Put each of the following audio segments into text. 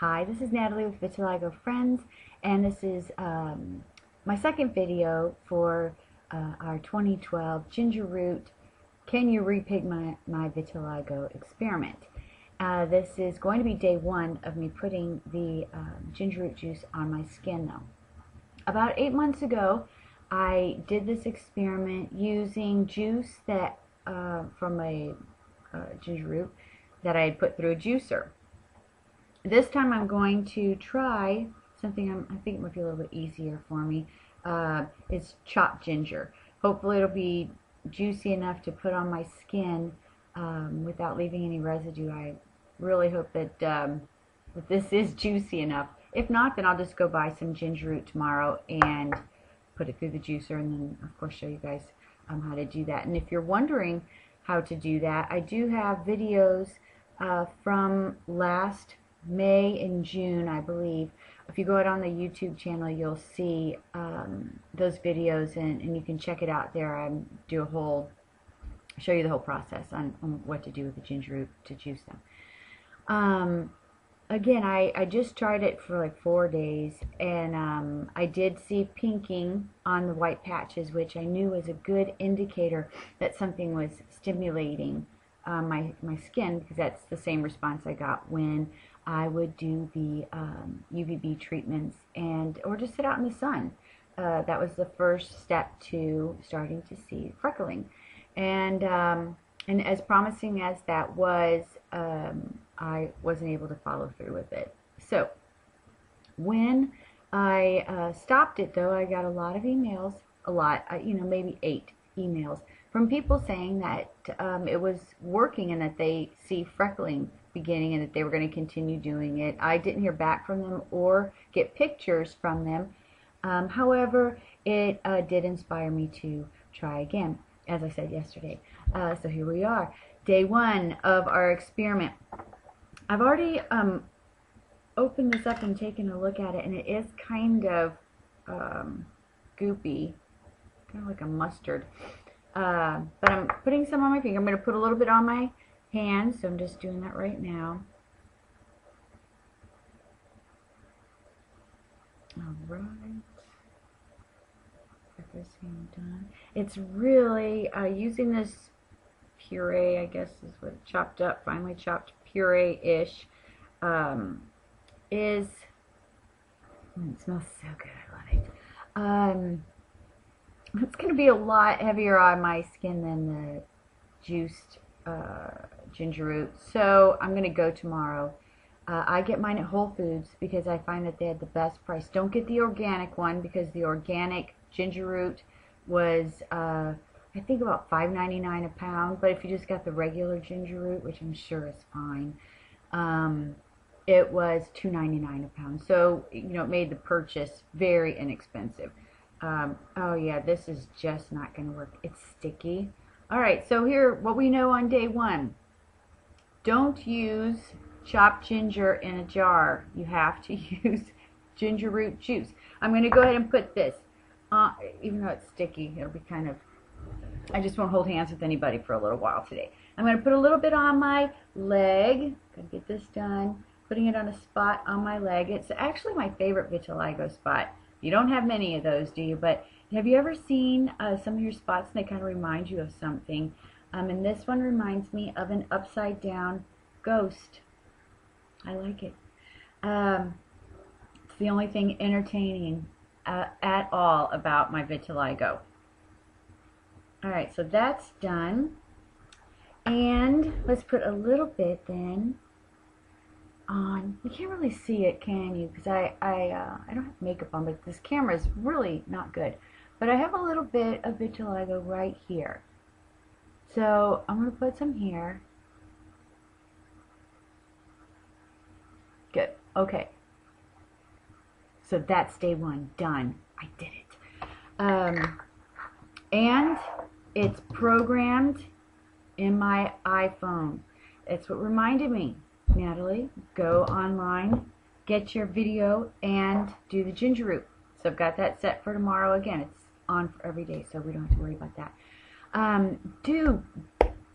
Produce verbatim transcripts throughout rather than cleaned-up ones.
Hi, this is Natalie with Vitiligo Friends, and this is um, my second video for uh, our twenty twelve Ginger Root Can You Repigment My Vitiligo Experiment. Uh, this is going to be day one of me putting the uh, ginger root juice on my skin though. About eight months ago I did this experiment using juice that uh, from a uh, ginger root that I had put through a juicer. This time I'm going to try something I'm, I think it might be a little bit easier for me. Uh, it's chopped ginger. Hopefully it'll be juicy enough to put on my skin um, without leaving any residue. I really hope that, um, that this is juicy enough. If not, then I'll just go buy some ginger root tomorrow and put it through the juicer, and then of course show you guys um, how to do that. And if you're wondering how to do that, I do have videos uh, from last May and June, I believe. If you go out on the YouTube channel, you'll see um, those videos, and, and you can check it out there. I do a whole, show you the whole process on, on what to do with the ginger root to juice them. Um, again, I, I just tried it for like four days, and um, I did see pinking on the white patches, which I knew was a good indicator that something was stimulating uh, my, my skin, because that's the same response I got when I would do the um, U V B treatments, and or just sit out in the sun. Uh, that was the first step to starting to see freckling. And um, and as promising as that was, um, I wasn't able to follow through with it. So when I uh, stopped it, though, I got a lot of emails, a lot, uh, you know, maybe eight emails from people saying that um, it was working and that they see freckling beginning and that they were going to continue doing it. I didn't hear back from them or get pictures from them. Um, however, it uh, did inspire me to try again, as I said yesterday. Uh, so here we are, day one of our experiment. I've already um, opened this up and taken a look at it, and it is kind of um, goopy, kind of like a mustard. Uh, but I'm putting some on my finger. I'm going to put a little bit on my hand, so I'm just doing that right now. All right, get this hand done. It's really uh, using this puree, I guess is what it chopped up, finely chopped puree-ish. Um, is mm, it smells so good, I love it. Um, it's going to be a lot heavier on my skin than the juiced Uh, ginger root, so I'm gonna go tomorrow. uh, I get mine at Whole Foods because I find that they had the best price. Don't get the organic one, because the organic ginger root was uh, I think about five ninety-nine a pound, but if you just got the regular ginger root, which I'm sure is fine, um, it was two ninety-nine a pound, so you know it made the purchase very inexpensive. Um, oh yeah, this is just not gonna work. It's sticky. Alright, so here, what we know on day one: don't use chopped ginger in a jar. You have to use ginger root juice. I'm going to go ahead and put this, uh, even though it's sticky, it'll be kind of, I just won't hold hands with anybody for a little while today. I'm going to put a little bit on my leg. Going to get this done. Putting it on a spot on my leg. It's actually my favorite vitiligo spot. You don't have many of those, do you? But have you ever seen uh, some of your spots and they kind of remind you of something? Um, and this one reminds me of an upside down ghost. I like it. Um, it's the only thing entertaining uh, at all about my vitiligo. Alright, so that's done. And let's put a little bit then on. You can't really see it, can you? Because I, I, uh, I don't have makeup on, but this camera is really not good. But I have a little bit of vitiligo right here. So I'm going to put some here. Good. Okay. So that's day one. Done. I did it. Um, and it's programmed in my iPhone. That's what reminded me. Natalie, go online, get your video, and do the ginger root. So I've got that set for tomorrow. Again, it's on for every day, so we don't have to worry about that. Um, do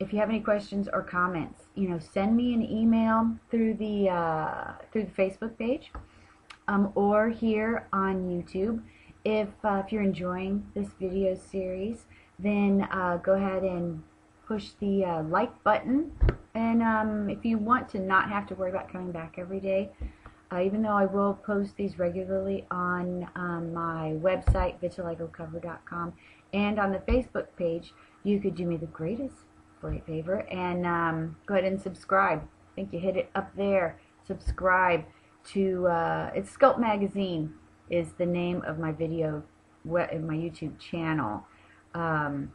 if you have any questions or comments, you know, send me an email through the uh, through the Facebook page, um, or here on YouTube. If uh, if you're enjoying this video series, then uh, go ahead and push the uh, like button. And um, if you want to not have to worry about coming back every day, uh, even though I will post these regularly on um, my website, vitiligo cover dot com, and on the Facebook page, you could do me the greatest great favor and um, go ahead and subscribe. I think you hit it up there. Subscribe to uh, it's Sculpt Magazine is the name of my video, my YouTube channel. Um,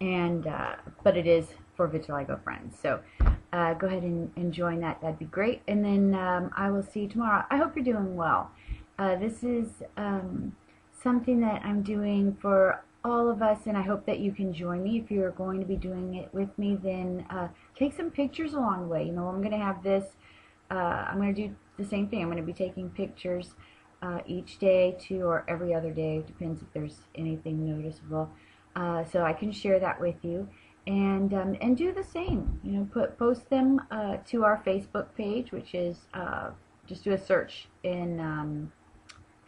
and uh, but it is for Vitiligo Friends, so uh, go ahead and, and join that. That'd be great. And then um, I will see you tomorrow. I hope you're doing well. Uh, this is um, something that I'm doing for all of us, and I hope that you can join me. If you're going to be doing it with me, then uh, take some pictures along the way. You know, I'm going to have this, uh, I'm going to do the same thing. I'm going to be taking pictures uh, each day, two or every other day. It depends if there's anything noticeable. Uh, so I can share that with you. And um, and do the same. You know, put post them uh, to our Facebook page, which is uh, just do a search in um,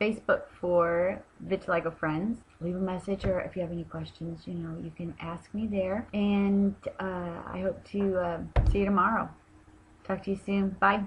Facebook for Vitiligo Friends. Leave a message, or if you have any questions, you know, you can ask me there. And uh, I hope to uh, see you tomorrow. Talk to you soon. Bye.